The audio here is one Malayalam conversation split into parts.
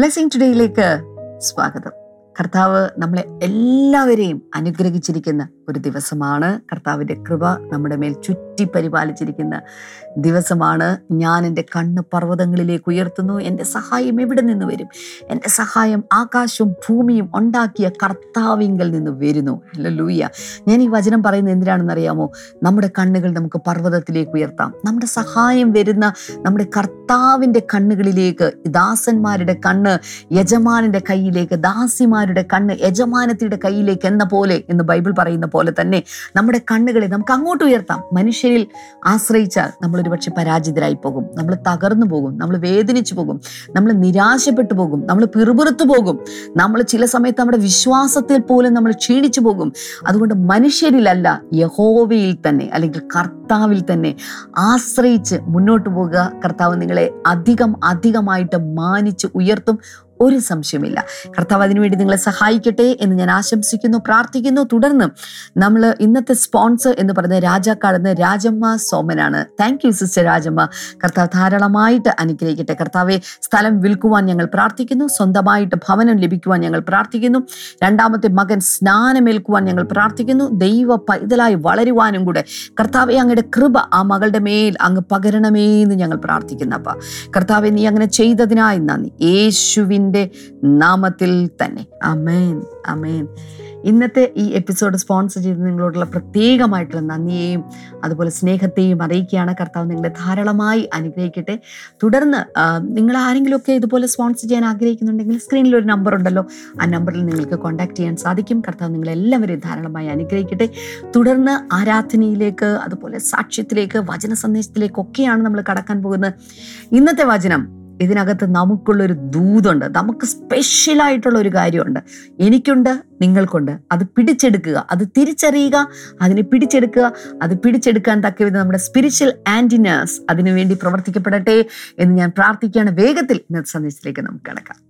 ബ്ലെസ്സിംഗ് ടുഡേയിലേക്ക് സ്വാഗതം. കർത്താവ് നമ്മളെ എല്ലാവരെയും അനുഗ്രഹിച്ചിരിക്കുന്ന ഒരു ദിവസമാണ്. കർത്താവിൻ്റെ കൃപ നമ്മുടെ മേൽ ചുറ്റി പരിപാലിച്ചിരിക്കുന്ന ദിവസമാണ്. ഞാൻ എൻ്റെ കണ്ണ് പർവ്വതങ്ങളിലേക്ക് ഉയർത്തുന്നു. എൻ്റെ സഹായം എവിടെ നിന്ന് വരും? എൻ്റെ സഹായം ആകാശവും ഭൂമിയും ഉണ്ടാക്കിയ കർത്താവിങ്കിൽ നിന്ന് വരുന്നു. ഹല്ലേലൂയ. ഞാൻ ഈ വചനം പറയുന്നത് എന്തിനാണെന്നറിയാമോ? നമ്മുടെ കണ്ണുകൾ നമുക്ക് പർവ്വതത്തിലേക്ക് ഉയർത്താം. നമ്മുടെ സഹായം വരുന്ന നമ്മുടെ കർത്താവിൻ്റെ കണ്ണുകളിലേക്ക്. ദാസന്മാരുടെ കണ്ണ് യജമാനൻ്റെ കയ്യിലേക്ക്, ദാസിമാരുടെ കണ്ണ് യജമാനത്തിയുടെ കയ്യിലേക്ക് എന്ന പോലെ എന്ന് ബൈബിൾ പറയുന്ന പോലെ തന്നെ നമ്മുടെ കണ്ണുകളെ നമുക്ക് അങ്ങോട്ട് ഉയർത്താം. മനുഷ്യരിൽ ആശ്രയിച്ചാൽ നമ്മളൊരു പക്ഷെ പരാജിതരായി പോകും, നമ്മൾ തകർന്നു പോകും, നമ്മൾ വേദനിച്ചു പോകും, നമ്മൾ നിരാശപ്പെട്ടു പോകും, നമ്മൾ പിറുപിറുത്തു പോകും, നമ്മൾ ചില സമയത്ത് നമ്മുടെ വിശ്വാസത്തിൽ പോലും നമ്മൾ ക്ഷീണിച്ചു പോകും. അതുകൊണ്ട് മനുഷ്യരിലല്ല, യഹോവയിൽ തന്നെ അല്ലെങ്കിൽ കർത്താവിൽ തന്നെ ആശ്രയിച്ച് മുന്നോട്ട് പോകുക. കർത്താവ് നിങ്ങളെ അധികമായിട്ട് മാനിച്ച് ഉയർത്തും, ഒരു സംശയമില്ല. കർത്താവ് അതിനുവേണ്ടി നിങ്ങളെ സഹായിക്കട്ടെ എന്ന് ഞാൻ ആശംസിക്കുന്നു, പ്രാർത്ഥിക്കുന്നു. തുടർന്ന് നമ്മൾ ഇന്നത്തെ സ്പോൺസർ എന്ന് പറയുന്നത് രാജാക്കാടുന്ന രാജമ്മ സോമനാണ്. Thank you sister Rajamma. കർത്താവ് ധാരാളമായിട്ട് അനുഗ്രഹിക്കട്ടെ. കർത്താവെ, സ്ഥലം വിൽക്കുവാൻ ഞങ്ങൾ പ്രാർത്ഥിക്കുന്നു, സ്വന്തമായിട്ട് ഭവനം ലഭിക്കുവാൻ ഞങ്ങൾ പ്രാർത്ഥിക്കുന്നു, രണ്ടാമത്തെ മകൻ സ്നാനമേൽക്കുവാൻ ഞങ്ങൾ പ്രാർത്ഥിക്കുന്നു, ദൈവ പൈതലായി വളരുവാനും കൂടെ കർത്താവെ അങ്ങയുടെ കൃപ ആ മകളുടെ മേൽ അങ്ങ് പകരണമേ എന്ന് ഞങ്ങൾ പ്രാർത്ഥിക്കുന്നു. അപ്പം കർത്താവെ, നീ അങ്ങനെ ചെയ്തതിനായി നന്ദി, യേശുവിൻ നാമത്തിൽ തന്നെ. ആമേൻ, ആമേൻ. ഇന്നത്തെ ഈ എപ്പിസോഡ് സ്പോൺസർ ചെയ്ത് നിങ്ങളോടുള്ള പ്രത്യേകമായിട്ടുള്ള നന്ദിയെയും അതുപോലെ സ്നേഹത്തെയും അറിയിക്കുകയാണ്. കർത്താവ് നിങ്ങളെ ധാരാളമായി അനുഗ്രഹിക്കട്ടെ. തുടർന്ന് നിങ്ങൾ ആരെങ്കിലുമൊക്കെ ഇതുപോലെ സ്പോൺസർ ചെയ്യാൻ ആഗ്രഹിക്കുന്നുണ്ടെങ്കിൽ സ്ക്രീനിൽ ഒരു നമ്പർ ഉണ്ടല്ലോ, ആ നമ്പറിൽ നിങ്ങൾക്ക് കോൺടാക്ട് ചെയ്യാൻ സാധിക്കും. കർത്താവ് നിങ്ങളെല്ലാവരെയും ധാരാളമായി അനുഗ്രഹിക്കട്ടെ. തുടർന്ന് ആരാധനയിലേക്ക്, അതുപോലെ സാക്ഷ്യത്തിലേക്ക്, വചന സന്ദേശത്തിലേക്കൊക്കെയാണ് നമ്മൾ കടക്കാൻ പോകുന്നത്. ഇന്നത്തെ വചനം, ഇതിനകത്ത് നമുക്കുള്ളൊരു ദൂതുണ്ട്, നമുക്ക് സ്പെഷ്യലായിട്ടുള്ള ഒരു കാര്യമുണ്ട്, എനിക്കുണ്ട്, നിങ്ങൾക്കുണ്ട്. അത് പിടിച്ചെടുക്കുക, അത് തിരിച്ചറിയുക, അതിനെ പിടിച്ചെടുക്കുക. അത് പിടിച്ചെടുക്കാൻ തക്കവിധം നമ്മുടെ സ്പിരിച്വൽ ആൻറ്റിനേഴ്സ് അതിനുവേണ്ടി പ്രവർത്തിക്കപ്പെടട്ടെ എന്ന് ഞാൻ പ്രാർത്ഥിക്കുകയാണ്. വേഗത്തിൽ ഇന്നത്തെ സന്ദേശത്തിലേക്ക് നമുക്ക് കടക്കാം.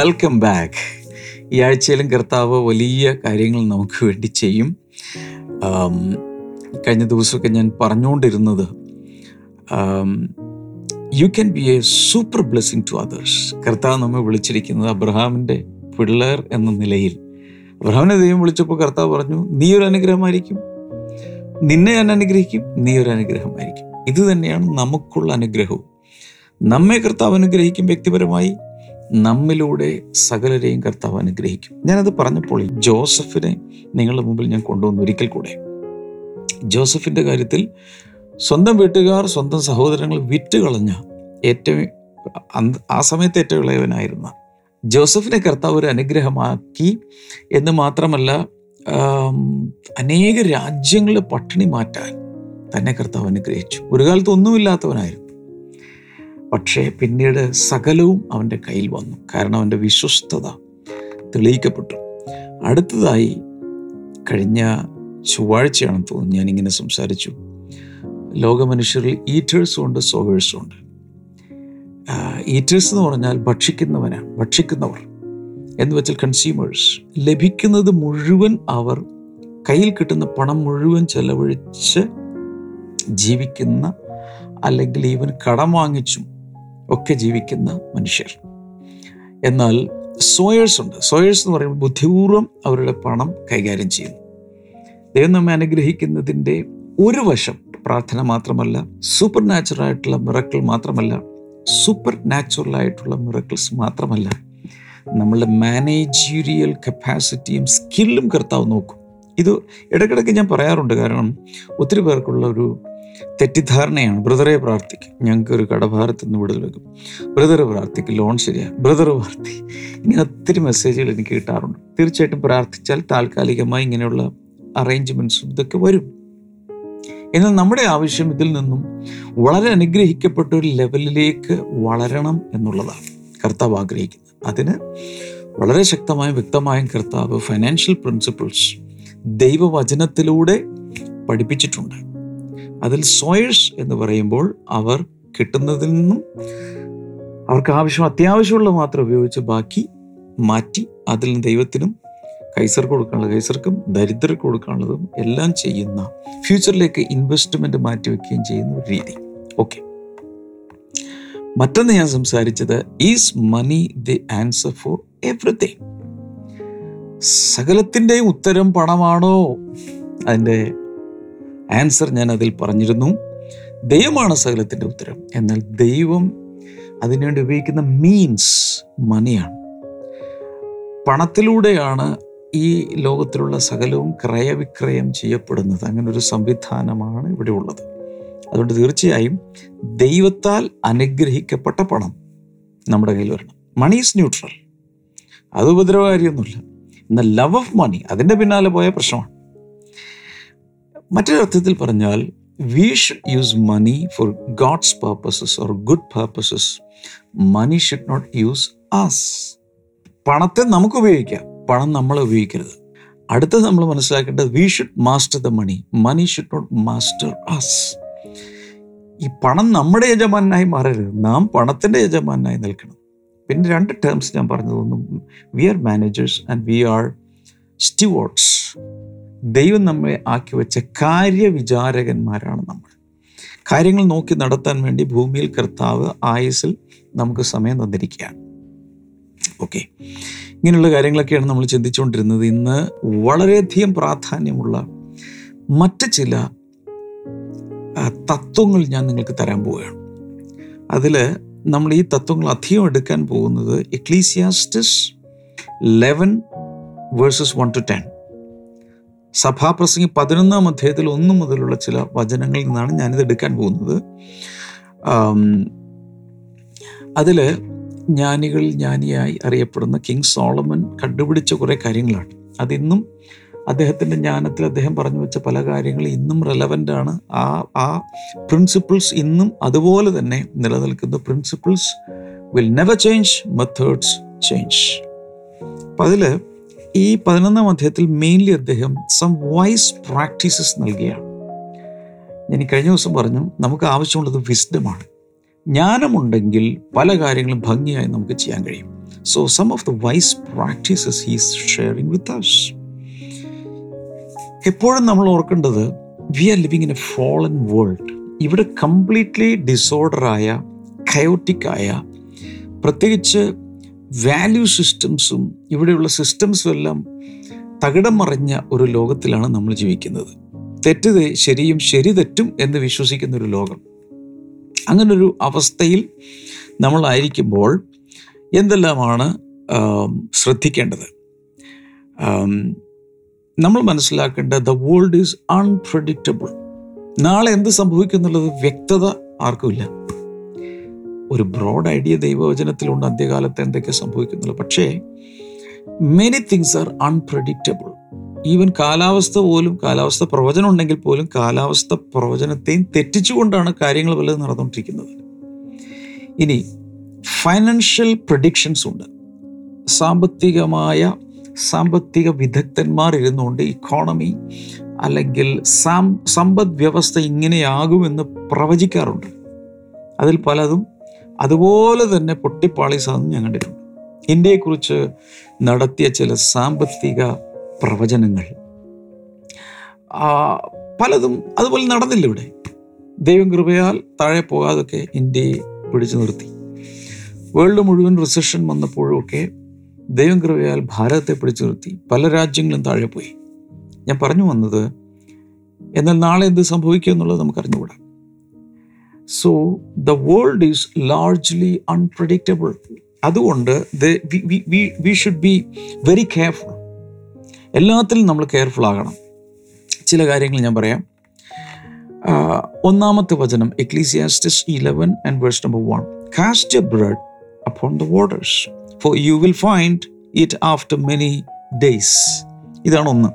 Welcome back. ഈ ആഴ്ചയിലും കർത്താവ് വലിയ കാര്യങ്ങൾ നമുക്ക് വേണ്ടി ചെയ്യും. കഴിഞ്ഞ ദിവസമൊക്കെ ഞാൻ പറഞ്ഞുകൊണ്ടിരുന്നത്, you can be a super blessing to others. കർത്താവ് നമ്മെ വിളിച്ചിരിക്കുന്നത് അബ്രഹാമിൻ്റെ പിള്ളേർ എന്ന നിലയിൽ. അബ്രഹാമിനെ ദൈവം വിളിച്ചപ്പോൾ കർത്താവ് പറഞ്ഞു, നീ ഒരു അനുഗ്രഹമായിരിക്കും, നിന്നെ ഞാൻ അനുഗ്രഹിക്കും, നീ ഒരു അനുഗ്രഹമായിരിക്കും. ഇത് തന്നെയാണ് നമുക്കുള്ള അനുഗ്രഹവും. നമ്മെ കർത്താവ് അനുഗ്രഹിക്കും, വ്യക്തിപരമായി നമ്മിലൂടെ സകലരെയും കർത്താവ് അനുഗ്രഹിക്കും. ഞാനത് പറഞ്ഞപ്പോൾ ജോസഫിനെ നിങ്ങളുടെ മുമ്പിൽ ഞാൻ കൊണ്ടുവന്നു ഒരിക്കൽ കൂടെ. ജോസഫിൻ്റെ കാര്യത്തിൽ സ്വന്തം വീട്ടുകാർ, സ്വന്തം സഹോദരങ്ങൾ വിറ്റുകളഞ്ഞ, ഏറ്റവും ആ സമയത്ത് ഏറ്റവും ഇളയവനായിരുന്ന ജോസഫിനെ കർത്താവ് ഒരു അനുഗ്രഹമാക്കി എന്ന് മാത്രമല്ല, അനേക രാജ്യങ്ങളെ പട്ടിണി മാറ്റാൻ തന്നെ കർത്താവ് അനുഗ്രഹിച്ചു. ഒരു കാലത്ത് ഒന്നുമില്ലാത്തവനായിരുന്നു, പക്ഷേ പിന്നീട് സകലവും അവൻ്റെ കയ്യിൽ വന്നു, കാരണം അവൻ്റെ വിശ്വസ്തത തെളിയിക്കപ്പെട്ടു. അടുത്തതായി കഴിഞ്ഞ ചൊവ്വാഴ്ചയാണെന്ന് തോന്നുന്നു ഞാനിങ്ങനെ സംസാരിച്ചു, ലോകമനുഷ്യരിൽ ഈറ്റേഴ്സും ഉണ്ട്, സോവേഴ്സും ഉണ്ട്. ഈറ്റേഴ്സ് എന്ന് പറഞ്ഞാൽ ഭക്ഷിക്കുന്നവർ എന്ന് വെച്ചാൽ കൺസ്യൂമേഴ്സ്. ലഭിക്കുന്നത് മുഴുവൻ അവർ കയ്യിൽ കിട്ടുന്ന പണം മുഴുവൻ ചെലവഴിച്ച് ജീവിക്കുന്ന, അല്ലെങ്കിൽ ഈവൻ കടം വാങ്ങിച്ചും ഒക്കെ ജീവിക്കുന്ന മനുഷ്യർ. എന്നാൽ സോയേഴ്സ് ഉണ്ട്. സോയേഴ്സ് എന്ന് പറയുമ്പോൾ ബുദ്ധിപൂർവ്വം അവരുടെ പണം കൈകാര്യം ചെയ്യുന്നു. ദൈവം നമ്മെ അനുഗ്രഹിക്കുന്നതിൻ്റെ ഒരു വശം പ്രാർത്ഥന മാത്രമല്ല, സൂപ്പർ നാച്ചുറലായിട്ടുള്ള മിറക്കിൾ മാത്രമല്ല, സൂപ്പർ നാച്ചുറലായിട്ടുള്ള മിറക്കിൾസ് മാത്രമല്ല, നമ്മളുടെ മാനേജീരിയൽ കപ്പാസിറ്റിയും സ്കില്ലും കർത്താവ് നോക്കും. ഇത് ഇടയ്ക്കിടയ്ക്ക് ഞാൻ പറയാറുണ്ട്, കാരണം ഒത്തിരി പേർക്കുള്ള ഒരു തെറ്റിദ്ധാരണയാണ്, ബ്രദറെ പ്രാർത്ഥിക്കും, ഞങ്ങൾക്കൊരു കടഭാരത്തിൽ നിന്ന് വിടുതൽ വെക്കും, ബ്രദറെ പ്രാർത്ഥിക്കും, ലോൺ ശരിയാകും, ബ്രദർ പ്രാർത്ഥിക്കും. ഇങ്ങനെ ഒത്തിരി മെസ്സേജുകൾ എനിക്ക് കിട്ടാറുണ്ട്. തീർച്ചയായിട്ടും പ്രാർത്ഥിച്ചാൽ താൽക്കാലികമായി ഇങ്ങനെയുള്ള അറേഞ്ച്മെൻറ്റ്സും ഇതൊക്കെ വരും. എന്നാൽ നമ്മുടെ ആവശ്യം ഇതിൽ നിന്നും വളരെ അനുഗ്രഹിക്കപ്പെട്ട ഒരു ലെവലിലേക്ക് വളരണം എന്നുള്ളതാണ് കർത്താവ് ആഗ്രഹിക്കുന്നത്. അതിന് വളരെ ശക്തമായും വ്യക്തമായും കർത്താവ് ഫൈനാൻഷ്യൽ പ്രിൻസിപ്പിൾസ് ദൈവവചനത്തിലൂടെ പഠിപ്പിച്ചിട്ടുണ്ട്. അതിൽ സോയേഴ്സ് എന്ന് പറയുമ്പോൾ അവർ കിട്ടുന്നതിൽ നിന്നും അവർക്ക് ആവശ്യം, അത്യാവശ്യമുള്ള മാത്രം ഉപയോഗിച്ച് ബാക്കി മാറ്റി അതിൽ ദൈവത്തിനും കൈസർക്ക് കൊടുക്കാനുള്ളത് കൈസർക്കും, ദരിദ്രർക്ക് കൊടുക്കാനുള്ളതും എല്ലാം ചെയ്യുന്ന, ഫ്യൂച്ചറിലേക്ക് ഇൻവെസ്റ്റ്മെൻറ്റ് മാറ്റിവെക്കുകയും ചെയ്യുന്ന ഒരു രീതി. ഓക്കെ, മറ്റൊന്ന് ഞാൻ സംസാരിച്ചത് is money the answer for everything. സകലത്തിൻ്റെയും ഉത്തരം പണമാണോ? അതിൻ്റെ ആൻസർ ഞാൻ അതിൽ പറഞ്ഞിരുന്നു. ദൈവമാണ് സകലത്തിൻ്റെ ഉത്തരം. എന്നാൽ ദൈവം അതിനുവേണ്ടി ഉപയോഗിക്കുന്ന മീൻസ് മണിയാണ്. പണത്തിലൂടെയാണ് ഈ ലോകത്തിലുള്ള സകലവും ക്രയവിക്രയം ചെയ്യപ്പെടുന്നത്. അങ്ങനൊരു സംവിധാനമാണ് ഇവിടെ ഉള്ളത്. അതുകൊണ്ട് തീർച്ചയായും ദൈവത്താൽ അനുഗ്രഹിക്കപ്പെട്ട പണം നമ്മുടെ കയ്യിൽ വരണം. മണി ഈസ് ന്യൂട്രൽ, അത് ഉപദ്രവകാരിയൊന്നുമില്ല. എന്നാൽ ലവ് ഓഫ് മണി, അതിൻ്റെ പിന്നാലെ പോയ പ്രശ്നമാണ്. മറ്റൊരർത്ഥത്തിൽ പറഞ്ഞാൽ we should use money for God's purposes or good purposes. Money should not use us. പണത്തെ നമുക്ക് ഉപയോഗിക്കാം, പണം നമ്മളെ ഉപയോഗിക്കരുത്. അടുത്തത് നമ്മൾ മനസ്സിലാക്കേണ്ടത് we should master the money. Money should not master us. ഈ പണം നമ്മുടെ യജമാനായി മാറരുത്, നാം പണത്തിൻ്റെ യജമാനായി നിൽക്കണം. പിന്നെ രണ്ട് ടേംസ് ഞാൻ പറഞ്ഞതൊന്നും, we are managers and we are stewards. ദൈവം നമ്മെ ആക്കി വെച്ച കാര്യവിചാരകന്മാരാണ് നമ്മൾ. കാര്യങ്ങൾ നോക്കി നടത്താൻ വേണ്ടി ഭൂമിയിൽ കർത്താവ് ആയുസ്സിൽ നമുക്ക് സമയം തന്നിരിക്കുകയാണ്. ഓക്കെ, ഇങ്ങനെയുള്ള കാര്യങ്ങളൊക്കെയാണ് നമ്മൾ ചിന്തിച്ചുകൊണ്ടിരുന്നത്. ഇന്ന് വളരെയധികം പ്രാധാന്യമുള്ള മറ്റ് ചില തത്വങ്ങൾ ഞാൻ നിങ്ങൾക്ക് തരാൻ പോവുകയാണ്. അതിൽ നമ്മൾ ഈ തത്വങ്ങൾ അധികം എടുക്കാൻ പോകുന്നത് എക്ലീസിയാസ്റ്റിസ് 11:1-10, സഭാപ്രസംഗി 11-1 ചില വചനങ്ങളിൽ നിന്നാണ് ഞാനിത് എടുക്കാൻ പോകുന്നത്. അതിൽ ജ്ഞാനികളിൽ ജ്ഞാനിയായി അറിയപ്പെടുന്ന കിങ് സോളമൻ കണ്ടുപിടിച്ച കുറേ കാര്യങ്ങളാണ്. അതിന്നും അദ്ദേഹത്തിൻ്റെ ജ്ഞാനത്തിൽ അദ്ദേഹം പറഞ്ഞു വെച്ച പല കാര്യങ്ങൾ ഇന്നും റെലവൻ്റ് ആണ്. ആ പ്രിൻസിപ്പിൾസ് ഇന്നും അതുപോലെ തന്നെ നിലനിൽക്കുന്ന principles. Will never change, methods change. അപ്പം അതിൽ ഈ 11-ാം മെയിൻലി അദ്ദേഹം സം വൈസ് പ്രാക്ടീസസ് നൽകുകയാണ്. ഞാൻ കഴിഞ്ഞ ദിവസം പറഞ്ഞു, നമുക്ക് ആവശ്യമുള്ളത് വിസ്ഡമാണ്. ജ്ഞാനമുണ്ടെങ്കിൽ പല കാര്യങ്ങളും ഭംഗിയായി നമുക്ക് ചെയ്യാൻ കഴിയും. So some of the wise practices he's sharing with us. എപ്പോഴും നമ്മൾ ഓർക്കേണ്ടത് we are living in a fallen world. ഇവിടെ കംപ്ലീറ്റ്ലി ഡിസോർഡറായ, കയോട്ടിക്കായ, പ്രത്യേകിച്ച് വാല്യൂ സിസ്റ്റംസും ഇവിടെയുള്ള സിസ്റ്റംസും എല്ലാം തകിടം മറിഞ്ഞ ഒരു ലോകത്തിലാണ് നമ്മൾ ജീവിക്കുന്നത്. തെറ്റ് ശരിയും ശരി തെറ്റും എന്ന് വിശ്വസിക്കുന്ന ഒരു ലോകം. അങ്ങനൊരു അവസ്ഥയിൽ നമ്മളായിരിക്കുമ്പോൾ എന്തെല്ലാമാണ് ശ്രദ്ധിക്കേണ്ടത്? നമ്മൾ മനസ്സിലാക്കേണ്ടത് ദ വേൾഡ് ഈസ് അൺപ്രഡിക്റ്റബിൾ. നാളെ എന്ത് സംഭവിക്കുന്നുള്ളത് വ്യക്തത ആർക്കുമില്ല. ഒരു ബ്രോഡ് ഐഡിയ ദൈവവചനത്തിലുണ്ട്, അന്ത്യകാലത്ത് എന്തൊക്കെ സംഭവിക്കുന്നുള്ളൂ. പക്ഷേ many things are unpredictable. Even കാലാവസ്ഥ പോലും, കാലാവസ്ഥ പ്രവചനം ഉണ്ടെങ്കിൽ പോലും കാലാവസ്ഥ പ്രവചനത്തെയും തെറ്റിച്ചുകൊണ്ടാണ് കാര്യങ്ങൾ വല്ലതും നടന്നുകൊണ്ടിരിക്കുന്നത്. ഇനി ഫൈനാൻഷ്യൽ പ്രഡിക്ഷൻസ് ഉണ്ട്. സാമ്പത്തിക വിദഗ്ധന്മാർ ഇരുന്നുകൊണ്ട് ഇക്കോണമി അല്ലെങ്കിൽ സമ്പദ്വ്യവസ്ഥ ഇങ്ങനെയാകുമെന്ന് പ്രവചിക്കാറുണ്ട്. അതിൽ പലതും അതുപോലെ തന്നെ പൊട്ടിപ്പാളീസാണെന്ന് ഞാൻ കണ്ടിട്ടുണ്ട്. ഇന്ത്യയെക്കുറിച്ച് നടത്തിയ ചില സാമ്പത്തിക പ്രവചനങ്ങൾ പലതും അതുപോലെ നടന്നില്ല. ഇവിടെ ദൈവം കൃപയാൽ താഴെ പോകാതൊക്കെ ഇന്ത്യയെ പിടിച്ചു നിർത്തി. വേൾഡ് മുഴുവൻ റിസഷൻ വന്നപ്പോഴുമൊക്കെ ദൈവം കൃപയാൽ ഭാരതത്തെ പിടിച്ചു നിർത്തി. പല രാജ്യങ്ങളും താഴെ പോയി. ഞാൻ പറഞ്ഞു വന്നത്, എന്നാൽ നാളെ എന്ത് സംഭവിക്കും എന്നുള്ളത് നമുക്ക് അറിഞ്ഞുകൂടാ. So the world is largely unpredictable. അതുകൊണ്ട് we should be very careful. എല്ലാത്തിലും നമ്മൾ കെയർഫുൾ ആകണം. ചില കാര്യങ്ങൾ ഞാൻ പറയാം. 1-ാം Ecclesiastes 11:1. Cast your bread upon the waters, for you will find it after many days. ഇതാണ് ഒന്ന്.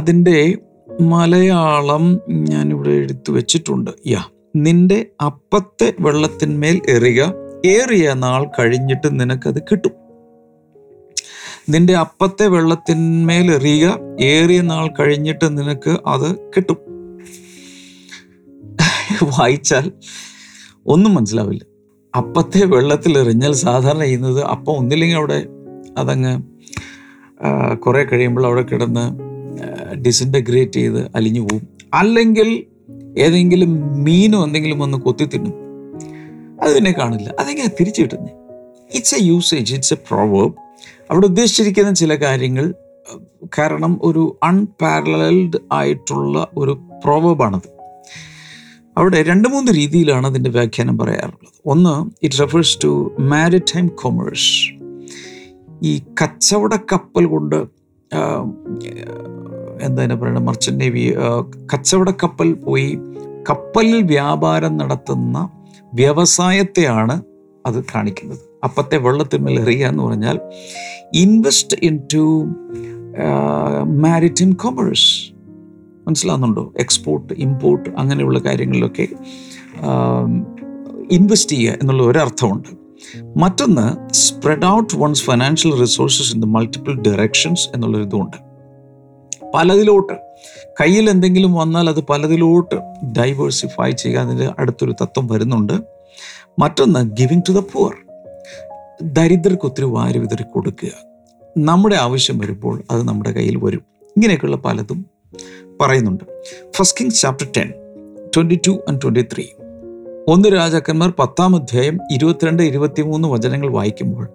അതിൻ്റെ മലയാളം ഞാനിവിടെ എടുത്തു വെച്ചിട്ടുണ്ട്. നിന്റെ അപ്പത്തെ വെള്ളത്തിന്മേൽ ഏറിയ നാൾ കഴിഞ്ഞിട്ട് നിനക്കത് കിട്ടും. നിന്റെ അപ്പത്തെ വെള്ളത്തിന്മേൽ ഏറിയ നാൾ കഴിഞ്ഞിട്ട് നിനക്ക് അത് കിട്ടും. വായിച്ചാൽ ഒന്നും മനസ്സിലാവില്ല. അപ്പത്തെ വെള്ളത്തിൽ എറിഞ്ഞാൽ സാധാരണ ചെയ്യുന്നത് അപ്പം ഒന്നില്ലെങ്കിൽ അവിടെ അതങ്ങ് കുറേ കഴിയുമ്പോൾ അവിടെ കിടന്ന് ഡിസിൻറ്റഗ്രേറ്റ് ചെയ്ത് അലിഞ്ഞു പോവും. അല്ലെങ്കിൽ ഏതെങ്കിലും മീനോ എന്തെങ്കിലും വന്ന് കൊത്തിത്തിന്നും, അത് പിന്നെ കാണില്ല. അതെങ്ങനെ തിരിച്ചു കിട്ടുന്നത്? It's a usage, it's a proverb. അവിടെ ഉദ്ദേശിച്ചിരിക്കുന്ന ചില കാര്യങ്ങൾ, കാരണം ഒരു അൺപാരലൽഡ് ആയിട്ടുള്ള ഒരു പ്രോവേർബാണത്. അവിടെ രണ്ട് മൂന്ന് രീതിയിലാണ് അതിൻ്റെ വ്യാഖ്യാനം പറയാറുള്ളത്. ഒന്ന്, it refers to maritime commerce, ഈ കച്ചവട കപ്പൽ കൊണ്ട് എന്താ പറയുക, മർച്ചൻ്റ് നേവി, കച്ചവട കപ്പൽ പോയി കപ്പലിൽ വ്യാപാരം നടത്തുന്ന വ്യവസായത്തെയാണ് അത് കാണിക്കുന്നത്. അപ്പത്തെ വെള്ളത്തിന്മേൽ എറിയുക എന്ന് പറഞ്ഞാൽ invest in to maritime commerce. മനസ്സിലാകുന്നുണ്ടോ? എക്സ്പോർട്ട്, ഇമ്പോർട്ട്, അങ്ങനെയുള്ള കാര്യങ്ങളിലൊക്കെ ഇൻവെസ്റ്റ് ചെയ്യുക എന്നുള്ള ഒരർത്ഥമുണ്ട്. മറ്റൊന്ന്, spread out one's financial resources in the multiple directions എന്നുള്ളൊരു ഇതുമുണ്ട്. പലതിലോട്ട്, കയ്യിൽ എന്തെങ്കിലും വന്നാൽ അത് പലതിലോട്ട് ഡൈവേഴ്സിഫൈ ചെയ്യുക, അതിൻ്റെ അടുത്തൊരു തത്വം വരുന്നുണ്ട്. മറ്റൊന്ന്, ഗിവിങ് ടു ദ പൂവർ, ദരിദ്രർക്ക് ഒത്തിരി വാരി വിതറി കൊടുക്കുക. നമ്മുടെ ആവശ്യം വരുമ്പോൾ അത് നമ്മുടെ കയ്യിൽ വരും. ഇങ്ങനെയൊക്കെയുള്ള പലതും പറയുന്നുണ്ട്. ഫസ്റ്റ് കിങ്സ് ചാപ്റ്റർ 10:22-23, ഒന്ന് രാജാക്കന്മാർ 10-ാം അധ്യായം 22-23 വചനങ്ങൾ വായിക്കുമ്പോൾ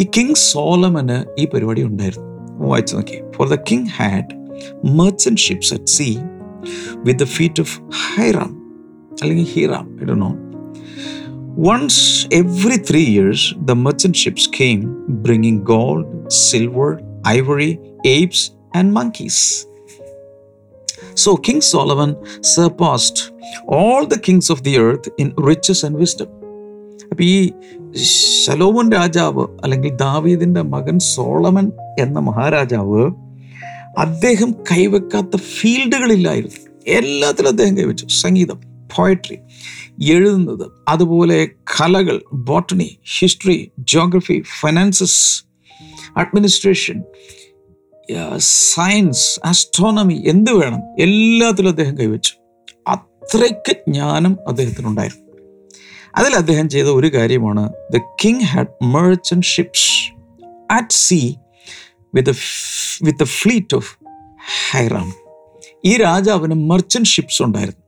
ഈ കിങ് സോളമന് ഈ പരിപാടി ഉണ്ടായിരുന്നു. വായിച്ചു നോക്കി. For the king had merchant ships at sea with the feet of Hiram, അല്ലെങ്കിൽ Hiram, I don't know. Once every 3 years the merchant ships came bringing gold, silver, ivory, apes and monkeys. So King Solomon surpassed all the kings of the earth in riches and wisdom. അപ്പോൾ ഈ ശലോമോൻ രാജാവ് അല്ലെങ്കിൽ ദാവീദിൻ്റെ മകൻ സോളമൻ എന്ന മഹാരാജാവ്, അദ്ദേഹം കൈവെക്കാത്ത ഫീൽഡുകളില്ലായിരുന്നു. എല്ലാത്തിലും അദ്ദേഹം കൈവച്ചു. സംഗീതം, പോയട്രി, എഴുതുന്നത്, അതുപോലെ കലകൾ, botany, history, geography, finances, administration, science, astronomy, എന്ത് വേണം എല്ലാത്തിലും അദ്ദേഹം കൈവച്ചു. അത്രയ്ക്ക് ജ്ഞാനം അദ്ദേഹത്തിനുണ്ടായിരുന്നു. അതിൽ അദ്ദേഹം ചെയ്ത ഒരു കാര്യമാണ്, the king had merchant ships at sea with the fleet of Hiram. ഈ രാജാവിന് മെർച്ചന്റ് ഷിപ്സ് ഉണ്ടായിരുന്നു.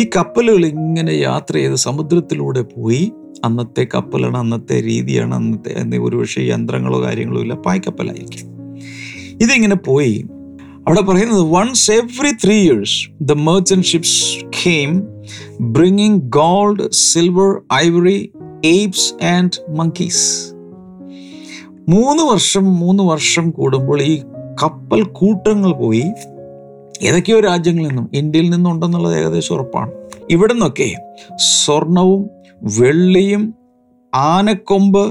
ഈ കപ്പലുകൾ ഇങ്ങനെ യാത്ര ചെയ്ത് സമുദ്രത്തിലൂടെ പോയി, അന്നത്തെ കപ്പലാണ്, അന്നത്തെ രീതിയാണ്, അന്നത്തെ ഒരുപക്ഷെ യന്ത്രങ്ങളോ കാര്യങ്ങളോ ഇല്ല, പായ്ക്കപ്പലായിരിക്കും. ഇതിങ്ങനെ പോയി. അവിടെ പറയുന്നത് once every 3 years the merchant ships came bringing gold, silver, ivory, apes and monkeys. 3 വർഷം കൂടുമ്പോൾ ഈ കപ്പൽ കൂട്ടങ്ങൾ പോയി ഏതൊക്കെയോ രാജ്യങ്ങളിൽ നിന്നും, ഇന്ത്യയിൽ നിന്നുണ്ടെന്നുള്ളത് ഏകദേശം ഉറപ്പാണ്. ഇവിടെ നിന്നൊക്കെ സ്വർണവും വെള്ളിയും, ആനക്കൊമ്പ്,